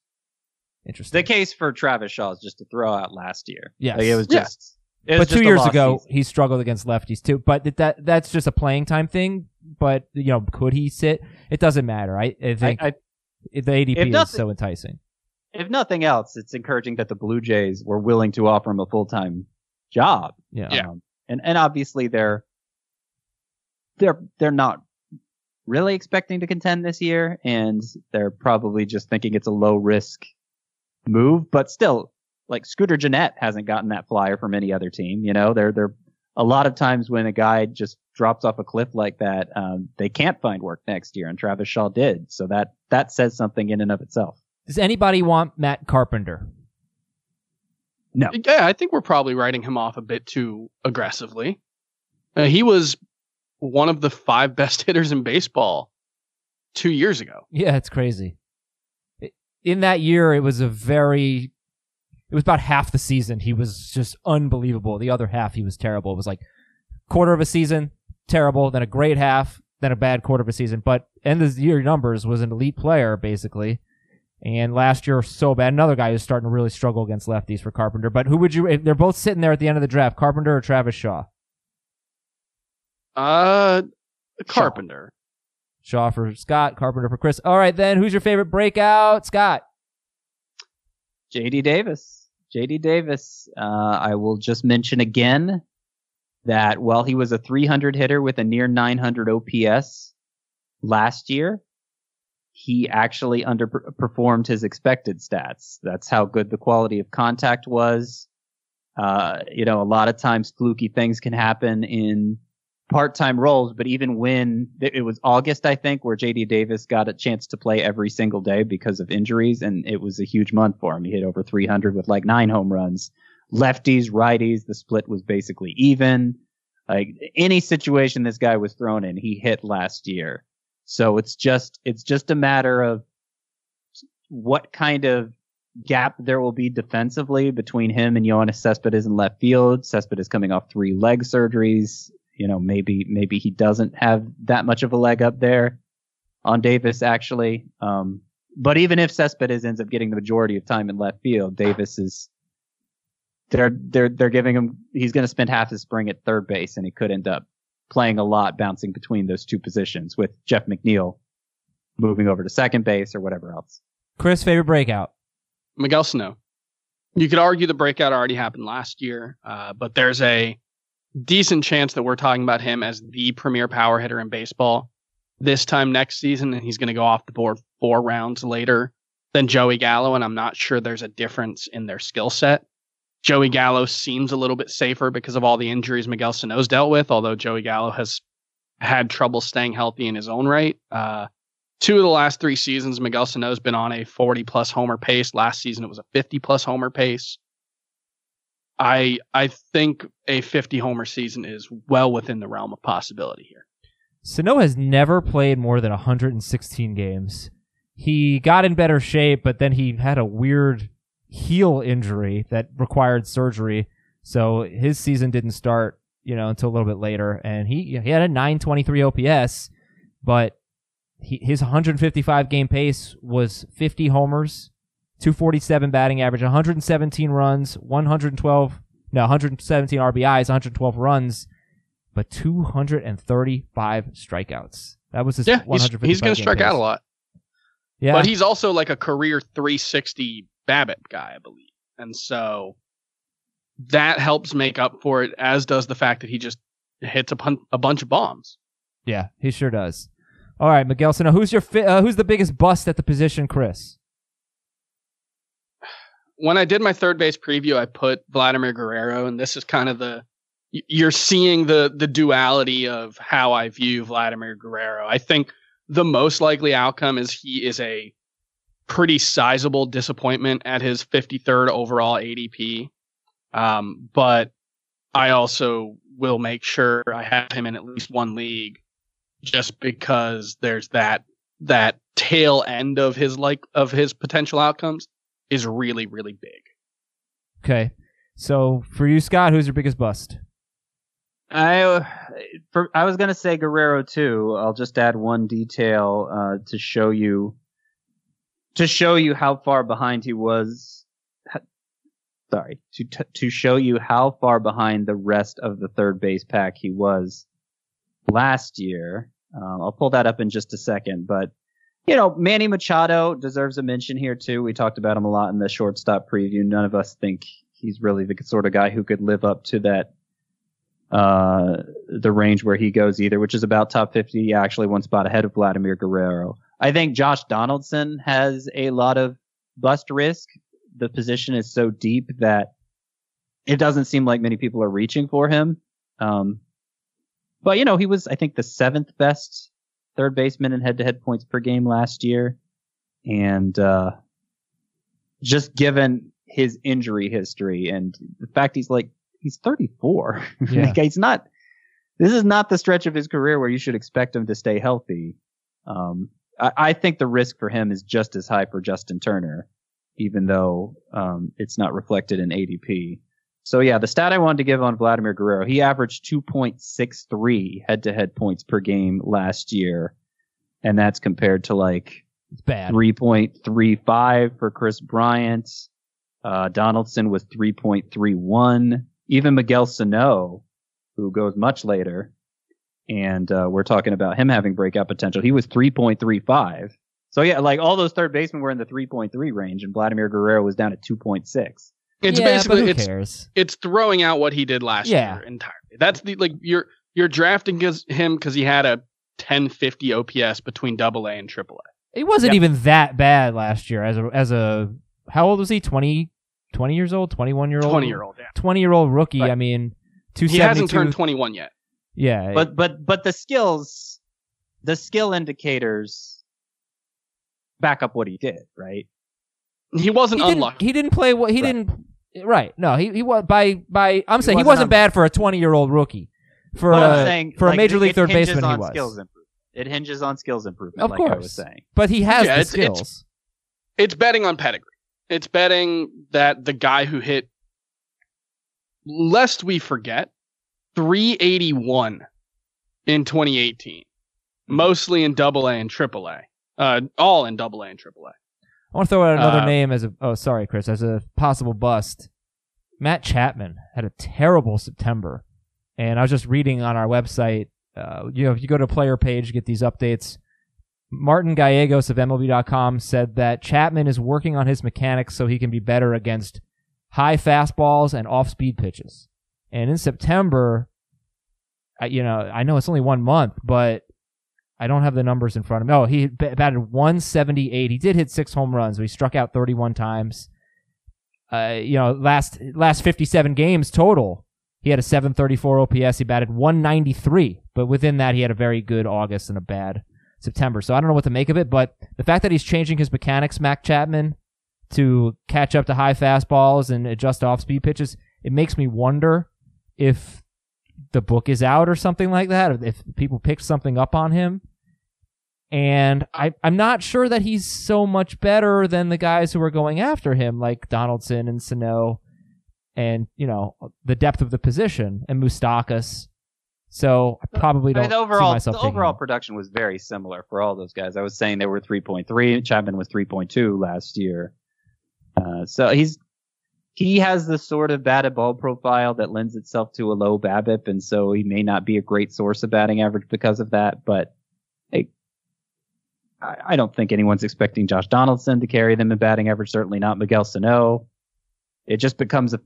Interesting. The case for Travis Shaw is just a throwout last year. Yes. Like it was just, yeah. it was but two just years ago, season. He struggled against lefties too. But that that's just a playing time thing. But, you know, could he sit? It doesn't matter. I, I think I, I, the A D P nothing, is so enticing. If nothing else, it's encouraging that the Blue Jays were willing to offer him a full-time job. Yeah. yeah. Um, and, and obviously they're, they're, they're not really expecting to contend this year. And they're probably just thinking it's a low-risk move, but still, like Scooter Gennett hasn't gotten that flyer from any other team. You know, they're they're a lot of times when a guy just drops off a cliff like that, um, they can't find work next year, and Travis Shaw did. So that, that says something in and of itself. Does anybody want Matt Carpenter? No. Yeah, I think we're probably writing him off a bit too aggressively. Uh, he was one of the five best hitters in baseball two years ago. Yeah, it's crazy. In that year, it was a very... It was about half the season. He was just unbelievable. The other half, he was terrible. It was like quarter of a season, terrible, then a great half, then a bad quarter of a season. But end of the year numbers was an elite player, basically. And last year, so bad. Another guy who's starting to really struggle against lefties for Carpenter. But who would you... They're both sitting there at the end of the draft. Carpenter or Travis Shaw? Uh, Carpenter. Shaw, Shaw for Scott, Carpenter for Chris. All right, then. Who's your favorite breakout? Scott. J D. Davis. J D. Davis. Uh, I will just mention again that while he was a three hundred hitter with a near nine hundred O P S last year, he actually underperformed his expected stats. That's how good the quality of contact was. Uh, you know, a lot of times fluky things can happen in part-time roles, but even when it was August, I think, where J D. Davis got a chance to play every single day because of injuries, and it was a huge month for him. He hit over three hundred with like nine home runs. Lefties, righties, the split was basically even. Like any situation this guy was thrown in, he hit last year. So it's just it's just a matter of what kind of gap there will be defensively between him and Yoenis Cespedes in left field. Cespedes coming off three leg surgeries. You know, maybe maybe he doesn't have that much of a leg up there on Davis, actually. Um, but even if Cespedes ends up getting the majority of time in left field, Davis is they're they're they're giving him he's going to spend half his spring at third base, and he could end up playing a lot, bouncing between those two positions with Jeff McNeil moving over to second base or whatever else. Chris, favorite breakout? Miguel Sano. You could argue the breakout already happened last year, uh, but there's a decent chance that we're talking about him as the premier power hitter in baseball this time next season, and he's going to go off the board four rounds later than Joey Gallo, and I'm not sure there's a difference in their skill set. Joey Gallo seems a little bit safer because of all the injuries Miguel Sano's dealt with, although Joey Gallo has had trouble staying healthy in his own right. Uh, two of the last three seasons, Miguel Sano's been on a forty-plus homer pace. Last season, it was a fifty-plus homer pace. I I think a fifty-homer season is well within the realm of possibility here. Sano has never played more than one hundred sixteen games. He got in better shape, but then he had a weird heel injury that required surgery, so his season didn't start, you know, until a little bit later. And he he had a nine twenty-three O P S, but he, his one hundred fifty-five game pace was fifty homers, two forty-seven batting average, one hundred seventeen runs, one hundred twelve, no, one hundred seventeen R B Is, one hundred twelve runs, but two hundred thirty-five strikeouts. That was his yeah, one hundred fifty-five. He's, he's going to strike pace. Out a lot. Yeah. But he's also like a career three sixty BABIP guy, I believe. And so that helps make up for it, as does the fact that he just hits a, pun- a bunch of bombs. Yeah, he sure does. All right, Miguel Sano, who's your fi- uh, who's the biggest bust at the position, Chris? When I did my third base preview, I put Vladimir Guerrero, and this is kind of the, you're seeing the the duality of how I view Vladimir Guerrero. I think the most likely outcome is he is a pretty sizable disappointment at his fifty-third overall A D P. Um, but I also will make sure I have him in at least one league just because there's that, that tail end of his like of his potential outcomes is really, really big. Okay. So for you, Scott, who's your biggest bust? I for, I was going to say Guerrero, too. I'll just add one detail uh, to show you to show you how far behind he was. Sorry, to t- to show you how far behind the rest of the third base pack he was last year. Uh, I'll pull that up in just a second, but you know, Manny Machado deserves a mention here, too. We talked about him a lot in the shortstop preview. None of us think he's really the sort of guy who could live up to that, uh, the range where he goes either, which is about top fifty, actually one spot ahead of Vladimir Guerrero. I think Josh Donaldson has a lot of bust risk. The position is so deep that it doesn't seem like many people are reaching for him. Um, but, you know, he was, I think, the seventh best third baseman in head-to-head points per game last year. And uh, just given his injury history and the fact he's like, he's thirty-four. Yeah. Like, he's not, this is not the stretch of his career where you should expect him to stay healthy. Um, I, I think the risk for him is just as high for Justin Turner, even though um, it's not reflected in A D P. So, yeah, the stat I wanted to give on Vladimir Guerrero, he averaged two point six three head-to-head points per game last year, and that's compared to, like, bad. three point three five for Chris Bryant. Uh, Donaldson was three point three one. Even Miguel Sano, who goes much later, and uh, we're talking about him having breakout potential, he was three point three five. So, yeah, like, all those third basemen were in the three point three range, and Vladimir Guerrero was down at two point six. It's yeah, basically it's, it's throwing out what he did last yeah. year entirely. That's the like you're you're drafting him because he had a ten fifty O P S between double A and triple A. It wasn't yep. even that bad last year as a as a how old was he? twenty, twenty years old, twenty-one year old, twenty year old, yeah. twenty year old rookie. But I mean, two seventy-two. He hasn't turned twenty-one yet. Yeah, but it, but but the skills, the skill indicators back up what he did, right? He wasn't he unlucky. Didn't, he didn't play what he right. didn't. Right. No, he he was by by I'm saying he wasn't, he wasn't bad for a twenty-year-old rookie. For well, a, saying, for like, a major league it third baseman on he was. Skills improvement. It hinges on skills improvement of like course. I was saying. But he has yeah, the it's, skills. It's, it's betting on pedigree. It's betting that the guy who hit, lest we forget, three eighty-one in twenty eighteen, mostly in double A and triple A. Uh all in double A and triple A. I want to throw out another uh, name as a oh sorry Chris as a possible bust. Matt Chapman had a terrible September, and I was just reading on our website. Uh, you know, if you go to player page, get these updates. Martin Gallegos of M L B dot com said that Chapman is working on his mechanics so he can be better against high fastballs and off-speed pitches. And in September, I, you know, I know it's only one month, but I don't have the numbers in front of me. Oh, he batted one seventy-eight. He did hit six home runs. He struck out thirty-one times. Uh, you know, last last fifty-seven games total, he had a seven thirty-four O P S. He batted one ninety-three. But within that, he had a very good August and a bad September. So I don't know what to make of it. But the fact that he's changing his mechanics, Mac Chapman, to catch up to high fastballs and adjust off-speed pitches, it makes me wonder if the book is out or something like that, if people picked something up on him. And I, I'm not sure that he's so much better than the guys who are going after him, like Donaldson and Sano and, you know, the depth of the position, and Moustakas. So I probably don't I mean, the overall, see myself The overall him. Production was very similar for all those guys. I was saying they were three point three. Chapman was three point two last year. Uh, so he's He has the sort of batted ball profile that lends itself to a low BABIP, and so he may not be a great source of batting average because of that. But hey, I don't think anyone's expecting Josh Donaldson to carry them in batting average. Certainly not Miguel Sano. It just becomes a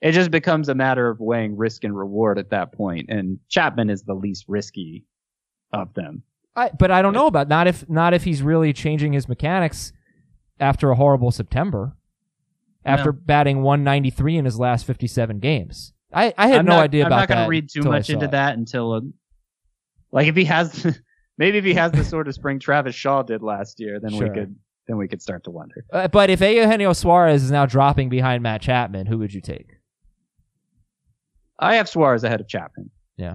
it just becomes a matter of weighing risk and reward at that point. And Chapman is the least risky of them. I, but I don't know about not if not if he's really changing his mechanics after a horrible September. After no. batting one ninety-three in his last fifty-seven games. I, I had I'm no not, idea I'm about that. I'm not going to read too much into it. that until... A, like, if he has... maybe if he has the sort of spring Travis Shaw did last year, then sure. we could then we could start to wonder. Uh, but if Eugenio Suarez is now dropping behind Matt Chapman, who would you take? I have Suarez ahead of Chapman. Yeah.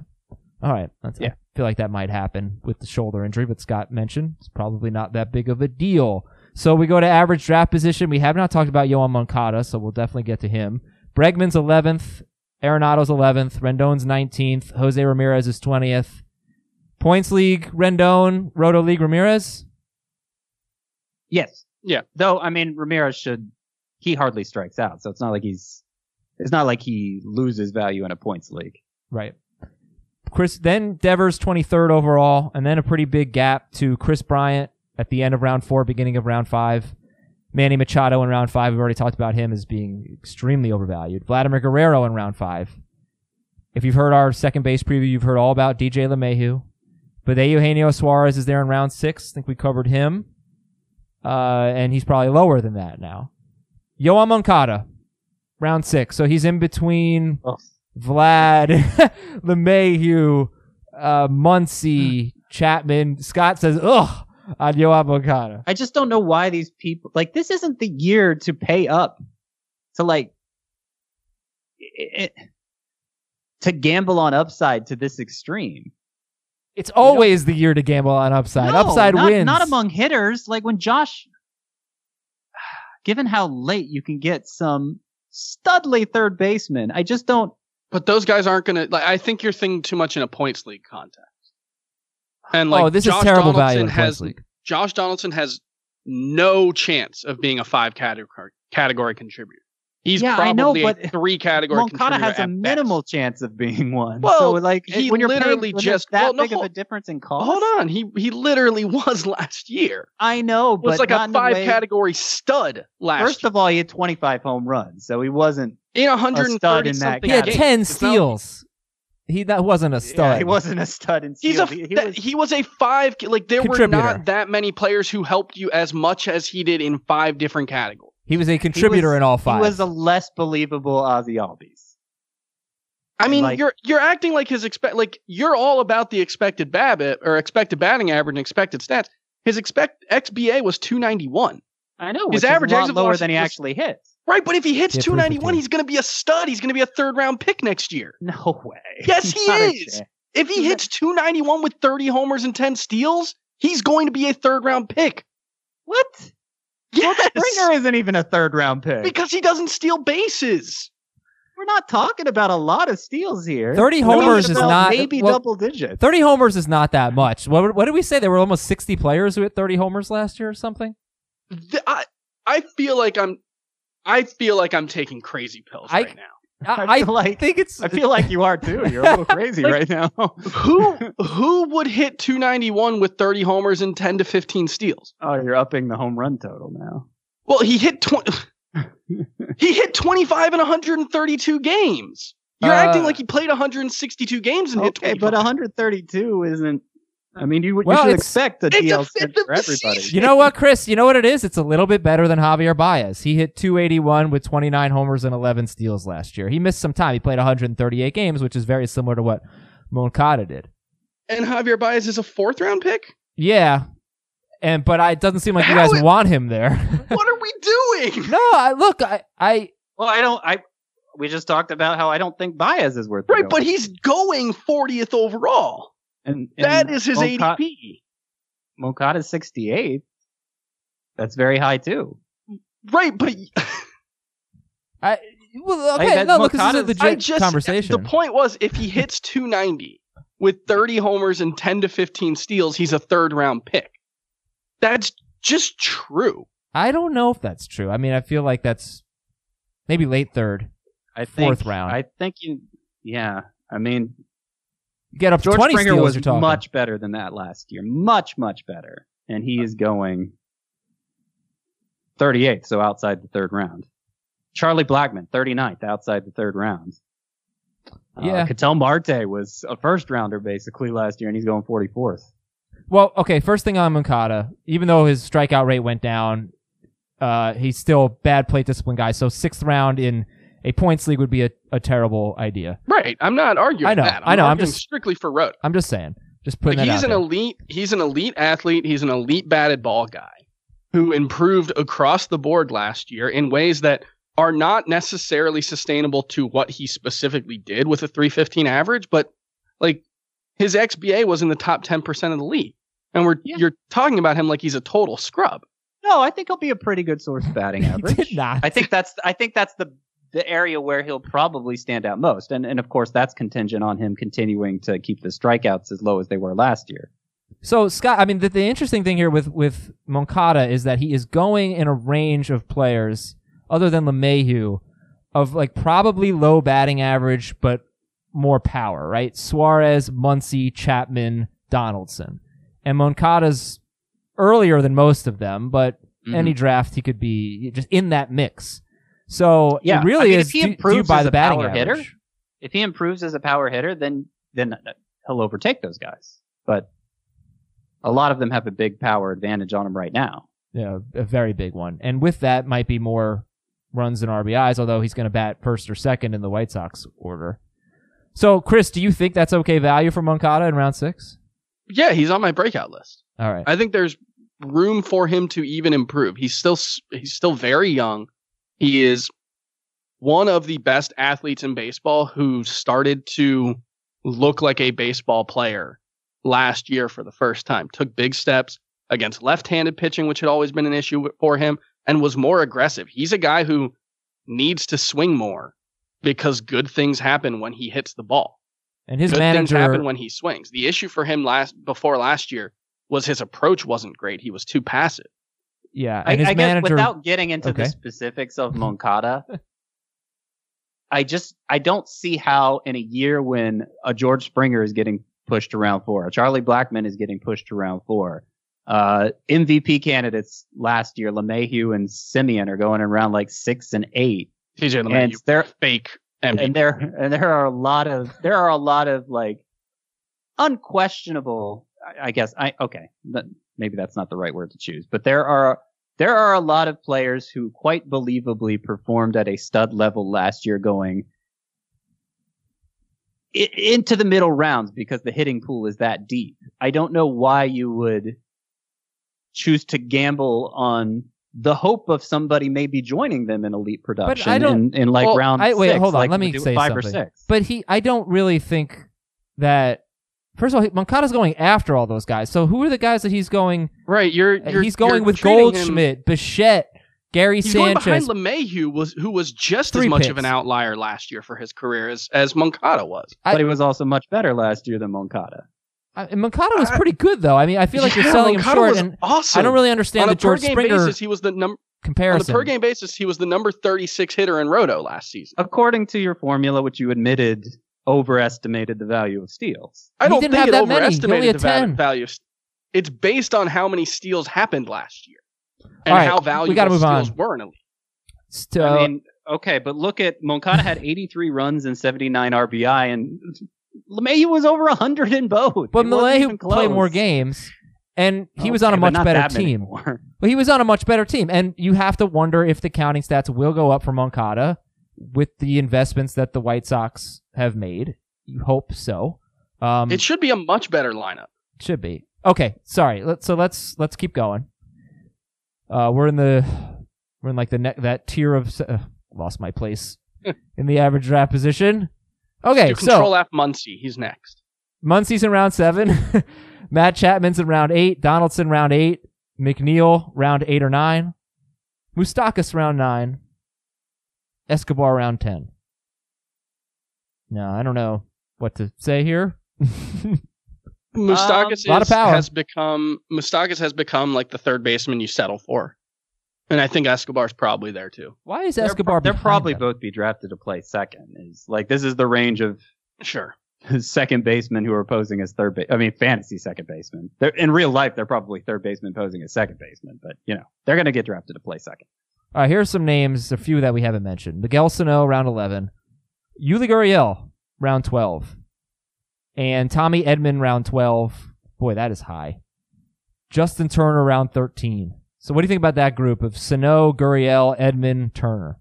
All right. That's, yeah. I feel like that might happen with the shoulder injury, but Scott mentioned it's probably not that big of a deal. So we go to average draft position. We have not talked about Yoan Moncada, so we'll definitely get to him. Bregman's eleventh, Arenado's eleventh, Rendon's nineteenth, Jose Ramirez is twentieth. Points league, Rendon, Roto league, Ramirez? Yes. Yeah. Though, I mean, Ramirez should, he hardly strikes out, so it's not like he's, it's not like he loses value in a points league. Right. Chris, then Devers twenty-third overall, and then a pretty big gap to Kris Bryant at the end of round four, beginning of round five. Manny Machado in round five. We've already talked about him as being extremely overvalued. Vladimir Guerrero in round five. If you've heard our second base preview, you've heard all about D J LeMahieu. But Eugenio Suarez is there in round six. I think we covered him. Uh, and he's probably lower than that now. Yoan Moncada, round six. So he's in between oh. Vlad, LeMahieu, uh, Muncy, Chapman. Scott says, ugh, on Yoan Moncada. I just don't know why these people, like, this isn't the year to pay up, to like, it, it, to gamble on upside to this extreme. It's always the year to gamble on upside. No, upside not, wins. Not among hitters. Like when Josh, given how late you can get some studly third baseman, I just don't. But those guys aren't going to, like, I think you're thinking too much in a points league context. And like, oh, this Josh is terrible Donaldson value has, league. Josh Donaldson has no chance of being a five category, category contributor. He's yeah, probably I know, but a three category Moncada has a minimal best. chance of being one. Well, so like he when you're literally paying, just when that well, no, big hold, of a difference in cost. Hold on, he he literally was last year. I know, but it was like not a five way, category stud last. First year. of all, he had twenty-five home runs, so he wasn't in one hundred thirty a in that. He had ten it's steals. Not, he that wasn't a stud. Yeah, he wasn't a stud in steals. He's a, he, he, was, he was a five like there were not that many players who helped you as much as he did in five different categories. He was a contributor was, in all five. He was a less believable Ozzy Albies. I mean, like, you're you're acting like his expect like you're all about the expected BABIP or expected batting average and expected stats. His expect X B A was two ninety-one. I know his average is a lot lower than he was, actually hits. Right, but if he hits yeah, two ninety-one, he's going to be a stud. He's going to be a third round pick next year. No way. Yes, he is. If he hits two ninety-one with thirty homers and ten steals, he's going to be a third round pick. What? Yes. Well, Springer isn't even a third round pick because he doesn't steal bases. We're not talking about a lot of steals here. Thirty homers is not maybe well, double digits. Thirty homers is not that much. What, what did we say? There were almost sixty players who hit thirty homers last year or something. The, I I feel like I'm I feel like I'm taking crazy pills I, right now. I, I like, think it's. I feel like you are too. You're a little crazy like, right now. who who would hit two ninety-one with thirty homers and ten to fifteen steals? Oh, you're upping the home run total now. Well, he hit twenty. He hit twenty-five in one hundred thirty-two games. You're uh, acting like he played one hundred sixty-two games and okay, hit twenty-five. But one hundred thirty-two isn't. I mean, you, you well, should expect a D L for everybody. Season. You know what, Chris? You know what it is? It's a little bit better than Javier Baez. He hit two eighty-one with twenty-nine homers and eleven steals last year. He missed some time. He played one hundred thirty-eight games, which is very similar to what Moncada did. And Javier Baez is a fourth-round pick? Yeah. and But I, it doesn't seem like How you guys is, want him there. What are we doing? No, I, look, I, I... Well, I don't... I We just talked about how I don't think Baez is worth it. Right, but he's going fortieth overall. And, and that is his Monca- A D P. Moncada's sixty-eight. That's very high too. Right, but I well, okay. Like no, look, this is a legit just, conversation. The point was, if he hits two ninety with thirty homers and ten to fifteen steals, he's a third-round pick. That's just true. I don't know if that's true. I mean, I feel like that's maybe late third, I think, fourth round. I think you. Yeah, I mean. Get up to George twenty Springer steals was much better than that last year. Much, much better. And he is going thirty-eighth, so outside the third round. Charlie Blackmon, thirty-ninth, outside the third round. Yeah. Uh, Ketel Marte was a first-rounder, basically, last year, and he's going forty-fourth. Well, okay, first thing on Moncada. Even though his strikeout rate went down, uh, he's still a bad plate discipline guy, so sixth round in... A points league would be a, a terrible idea. Right. I'm not arguing I know, that. I'm I know. I'm just strictly for road. I'm just saying. Just putting like that he's out an there. elite. He's an elite athlete. He's an elite batted ball guy who improved across the board last year in ways that are not necessarily sustainable to what he specifically did with a three fifteen average. But like his X B A was in the top ten percent of the league, and we're yeah. you're talking about him like he's a total scrub. No, I think he'll be a pretty good source batting average. Did not. I think that's. I think that's the. the area where he'll probably stand out most. And, and of course, that's contingent on him continuing to keep the strikeouts as low as they were last year. So, Scott, I mean, the, the interesting thing here with, with Moncada is that he is going in a range of players, other than LeMahieu, of like probably low batting average, but more power, right? Suarez, Muncy, Chapman, Donaldson. And Moncada's earlier than most of them, but mm-hmm. any draft he could be just in that mix. So yeah, it really I mean, is. If he improves do, do by as the a batting power average. hitter, if he improves as a power hitter, then then he'll overtake those guys. But a lot of them have a big power advantage on him right now. Yeah, a very big one. And with that, might be more runs than R B Is. Although he's going to bat first or second in the White Sox order. So, Chris, do you think that's okay value for Moncada in round six? Yeah, he's on my breakout list. All right. I think there's room for him to even improve. He's still he's still very young. He is one of the best athletes in baseball who started to look like a baseball player last year for the first time. Took big steps against left-handed pitching, which had always been an issue for him, and was more aggressive. He's a guy who needs to swing more because good things happen when he hits the ball. And his good manager, things happen when he swings. The issue for him last before last year was his approach wasn't great. He was too passive. Yeah, and I, his I manager, guess without getting into okay. the specifics of Moncada, I just I don't see how in a year when a George Springer is getting pushed to round four, a Charlie Blackmon is getting pushed to round four, uh, M V P candidates last year, LeMahieu and Semien, are going in round like six and eight. T J LeMahieu, they're fake. M V P. And there and there are a lot of there are a lot of like unquestionable. I guess I okay. Maybe that's not the right word to choose, but there are there are a lot of players who quite believably performed at a stud level last year, going i- into the middle rounds because the hitting pool is that deep. I don't know why you would choose to gamble on the hope of somebody maybe joining them in elite production. But I don't, in, in like well, round I, wait, six. Hold on, like let me say five something. Or six. But he, I don't really think that. First of all, Moncada's going after all those guys. So who are the guys that he's going? Right, you're, you're he's going you're with Goldschmidt, him. Bichette, Gary he's Sanchez. He's going behind LeMahieu, who was who was just Three as much picks. Of an outlier last year for his career as as Moncada was. I, but he was also much better last year than Moncada. I, and Moncada was I, pretty good though. I mean, I feel like yeah, you're selling Moncada him short. Was and awesome. I don't really understand the George Springer basis, he was the number. Comparison. On the per game basis, he was the number thirty-six hitter in Roto last season. According to your formula, which you admitted overestimated the value of steals. I don't think it overestimated the value. It's based on how many steals happened last year and how valuable steals were in a league. Still, I mean, okay, but look at Moncada had eighty-three runs and seventy-nine R B I, and LeMahieu was over one hundred in both. But LeMahieu played more games. And he okay, was on a much better team. Well, he was on a much better team. And you have to wonder if the counting stats will go up for Moncada with the investments that the White Sox have made. You hope so. Um, it should be a much better lineup. Should be. Okay, sorry. Let, so let's let's keep going. Uh, we're in the we're in like the ne- that tier of uh, lost my place in the average draft position. Okay, you so control F Muncy. He's next. Muncy's in round seven. Matt Chapman's in round eight. Donaldson, round eight. McNeil, round eight or nine. Moustakas, round nine. Escobar, round ten. Now, I don't know what to say here. Moustakas um, has become Moustakas has become like the third baseman you settle for. And I think Escobar's probably there, too. Why is Escobar They're, they're probably that? Both be drafted to play second. Is like this is the range of... Sure. His second baseman who are posing as third base. I mean, fantasy second baseman. They're, in real life, they're probably third baseman posing as second baseman, but, you know, they're going to get drafted to play second. All right, here's some names, a few that we haven't mentioned. Miguel Sano, round eleven. Yuli Gurriel, round twelve. And Tommy Edman, round twelve. Boy, that is high. Justin Turner, round thirteen. So what do you think about that group of Sano, Gurriel, Edman, Turner?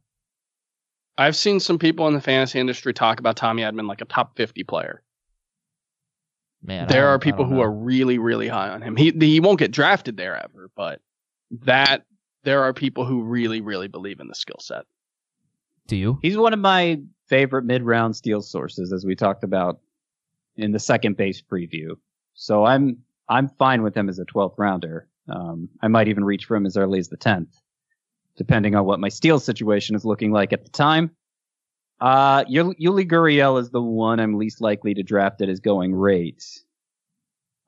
I've seen some people in the fantasy industry talk about Tommy Edman like a top fifty player. Man, there are people who are really, really high on him. He he won't get drafted there ever, but that there are people who really, really believe in the skill set. Do you? He's one of my favorite mid-round steal sources, as we talked about in the second base preview. So I'm I'm fine with him as a twelfth rounder. Um, I might even reach for him as early as the tenth. Depending on what my steal situation is looking like at the time. Uh, Yuli Gurriel is the one I'm least likely to draft at his going rate.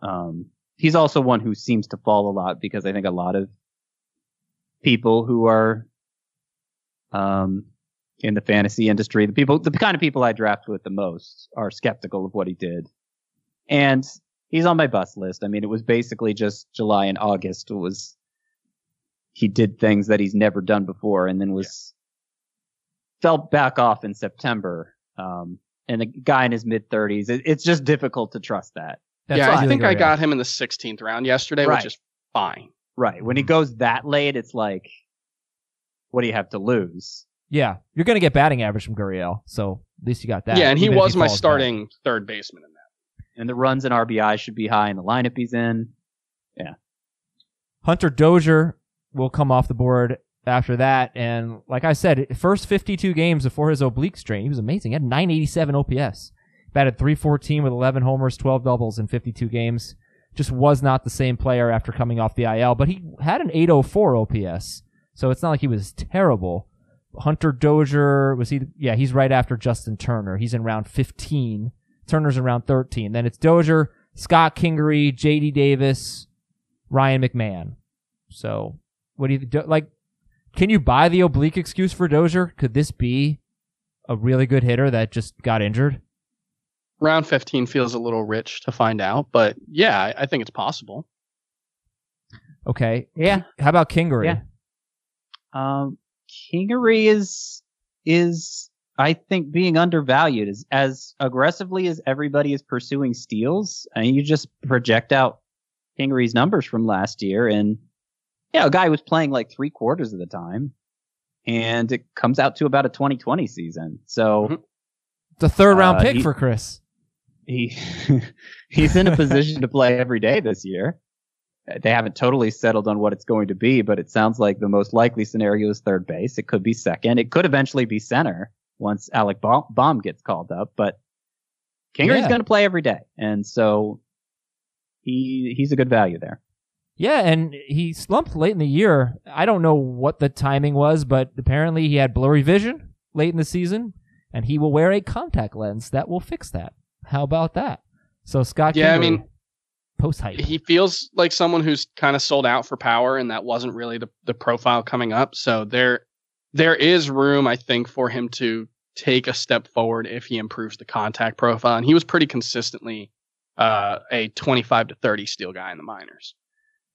Um, he's also one who seems to fall a lot because I think a lot of people who are um, in the fantasy industry, the people, the kind of people I draft with the most are skeptical of what he did. And he's on my bust list. I mean, it was basically just July and August was... He did things that he's never done before and then was yeah. fell back off in September. Um, and a guy in his mid thirties, it, it's just difficult to trust that. That's yeah, I think I got him in the sixteenth round yesterday, right. which is fine. Right. When he goes that late, it's like, what do you have to lose? Yeah. You're going to get batting average from Gurriel. So At least you got that. Yeah, and he was he my starting back. third baseman in that. And the runs and R B I should be high in the lineup he's in. Yeah. Hunter Dozier will come off the board after that. And like I said, first fifty-two games before his oblique strain, he was amazing. He had nine eighty-seven O P S. Batted three fourteen with eleven homers, twelve doubles in fifty-two games. Just was not the same player after coming off the I L, but he had an eight oh four O P S. So it's not like he was terrible. Hunter Dozier, was he? Yeah, he's right after Justin Turner. He's in round fifteen. Turner's in round thirteen. Then it's Dozier, Scott Kingery, J D. Davis, Ryan McMahon. So, what do you do, like? Can you buy the oblique excuse for Dozier? Could this be a really good hitter that just got injured? Round fifteen feels a little rich to find out, but yeah, I, I think it's possible. Okay. Yeah. How about Kingery? Yeah. Um. Kingery is, is I think, being undervalued. As, as aggressively as everybody is pursuing steals, and you just project out Kingery's numbers from last year, and yeah, a guy was playing like three quarters of the time, and it comes out to about a twenty twenty season. So the third round uh, pick he, for Chris. He he's in a position to play every day this year. They haven't totally settled on what it's going to be, but it sounds like the most likely scenario is third base. It could be second. It could eventually be center once Alec Baum gets called up. But Kingery's yeah. going to play every day, and so he he's a good value there. Yeah, and he slumped late in the year. I don't know what the timing was, but apparently he had blurry vision late in the season, and he will wear a contact lens that will fix that. How about that? So Scott yeah, Kingery... I mean- post-hype. He feels like someone who's kind of sold out for power, and that wasn't really the, the profile coming up. So there, there is room, I think, for him to take a step forward if he improves the contact profile. And he was pretty consistently uh, a twenty-five to thirty steal guy in the minors.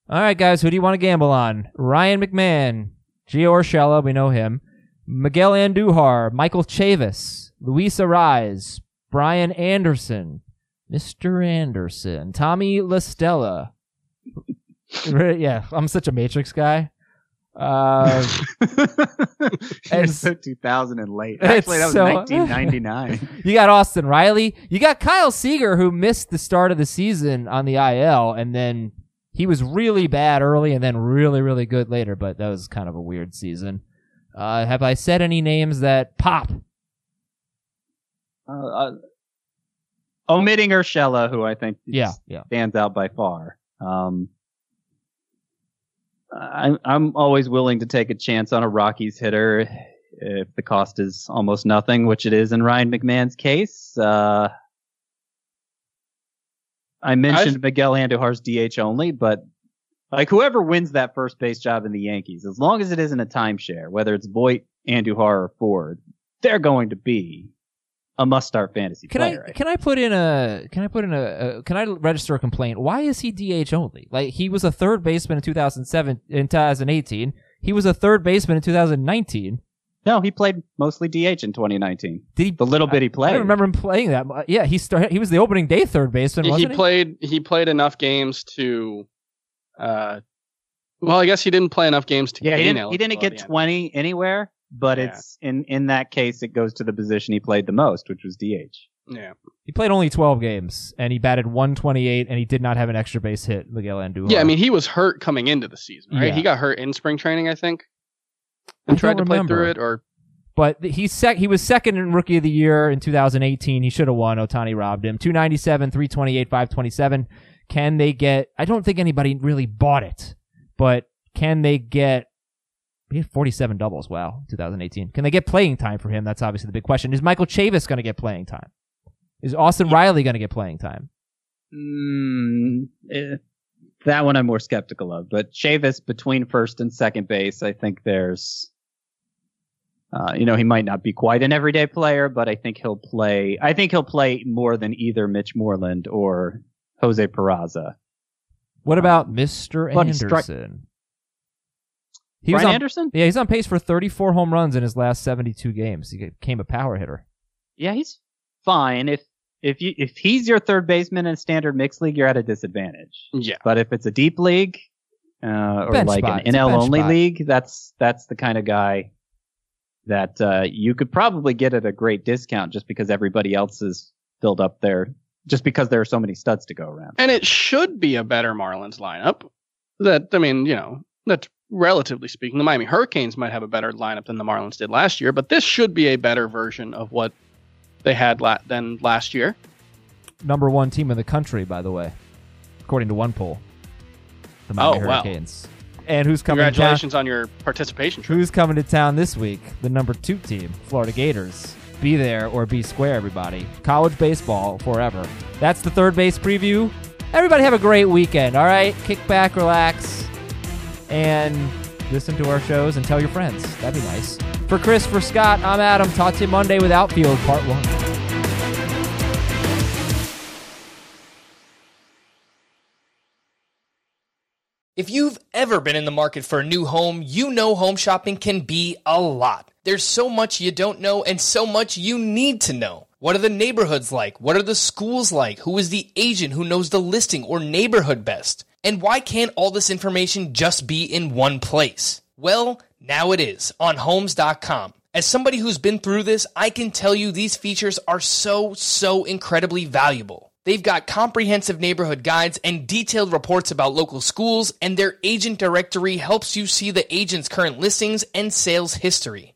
All right, guys, who do you want to gamble on? Ryan McMahon, Gio Urshela, we know him, Miguel Andujar, Michael Chavis, Luis Severino, Brian Anderson, Mister Anderson, Tommy LaStella. Yeah, I'm such a Matrix guy. Uh, You're so two thousand and late. Actually, that was so, nineteen ninety-nine. You got Austin Riley. You got Kyle Seager, who missed the start of the season on the I L, and then he was really bad early and then really, really good later, but that was kind of a weird season. Uh, have I said any names that pop? Uh... uh Omitting Urshela, who I think yeah, yeah. stands out by far. Um, I, I'm always willing to take a chance on a Rockies hitter if the cost is almost nothing, which it is in Ryan McMahon's case. Uh, I mentioned I've, Miguel Andujar's D H only, but like whoever wins that first base job in the Yankees, as long as it isn't a timeshare, whether it's Voit, Andujar, or Ford, they're going to be a must-start fantasy can player. I, I can I put in a can I put in a, a can I register a complaint? Why is he D H only? Like he was a third baseman in two thousand seven, in two thousand eighteen. He was a third baseman in two thousand nineteen. No, he played mostly D H in twenty nineteen. Did he? The little I, bit he played. I don't remember him playing that much. Yeah, he started. He was the opening day third baseman. He, wasn't he played. He played enough games to. Uh, well, I guess he didn't play enough games to. Yeah, he didn't, he didn't get twenty anywhere. But yeah. it's in, in that case, it goes to the position he played the most, which was D H. Yeah, he played only twelve games, and he batted one twenty-eight, and he did not have an extra base hit, Miguel Andujar. Yeah, I mean, he was hurt coming into the season, right? Yeah. He got hurt in spring training, I think, and I tried to remember. play through it. Or, but he sec- he was second in Rookie of the Year in two thousand eighteen. He should have won. Ohtani robbed him. two ninety-seven, three twenty-eight, five twenty-seven. Can they get? I don't think anybody really bought it, but can they get? He had forty-seven doubles. Wow, two thousand eighteen. Can they get playing time for him? That's obviously the big question. Is Michael Chavis going to get playing time? Is Austin yeah. Riley going to get playing time? Mm, eh, that one I'm more skeptical of. But Chavis, between first and second base, I think there's... Uh, you know, he might not be quite an everyday player, but I think he'll play... I think he'll play more than either Mitch Moreland or Jose Peraza. What about um, Mister Anderson? Stri- He Brian was on, Anderson? Yeah, he's on pace for thirty-four home runs in his last seventy-two games. He became a power hitter. Yeah, he's fine. If if you if he's your third baseman in a standard mixed league, you're at a disadvantage. Yeah. But if it's a deep league uh, or bench like spot. an N L only spot. league, that's that's the kind of guy that uh, you could probably get at a great discount just because everybody else is filled up there, just because there are so many studs to go around. And it should be a better Marlins lineup. That, I mean, you know, that's relatively speaking. The Miami Hurricanes might have a better lineup than the Marlins did last year, but this should be a better version of what they had la- than last year. Number one team in the country, by the way, according to one poll. The Miami oh, Hurricanes. Wow. And who's coming Congratulations to town? on your participation trip. Who's coming to town this week? The number two team, Florida Gators. Be there or be square, everybody. College baseball forever. That's the third base preview. Everybody have a great weekend, all right? Kick back, relax, and listen to our shows and tell your friends. That'd be nice. For Chris, for Scott, I'm Adam. Talk to you Monday with Outfield Part one. If you've ever been in the market for a new home, you know home shopping can be a lot. There's so much you don't know and so much you need to know. What are the neighborhoods like? What are the schools like? Who is the agent who knows the listing or neighborhood best? And why can't all this information just be in one place? Well, now it is on homes dot com. As somebody who's been through this, I can tell you these features are so, so incredibly valuable. They've got comprehensive neighborhood guides and detailed reports about local schools, and their agent directory helps you see the agent's current listings and sales history.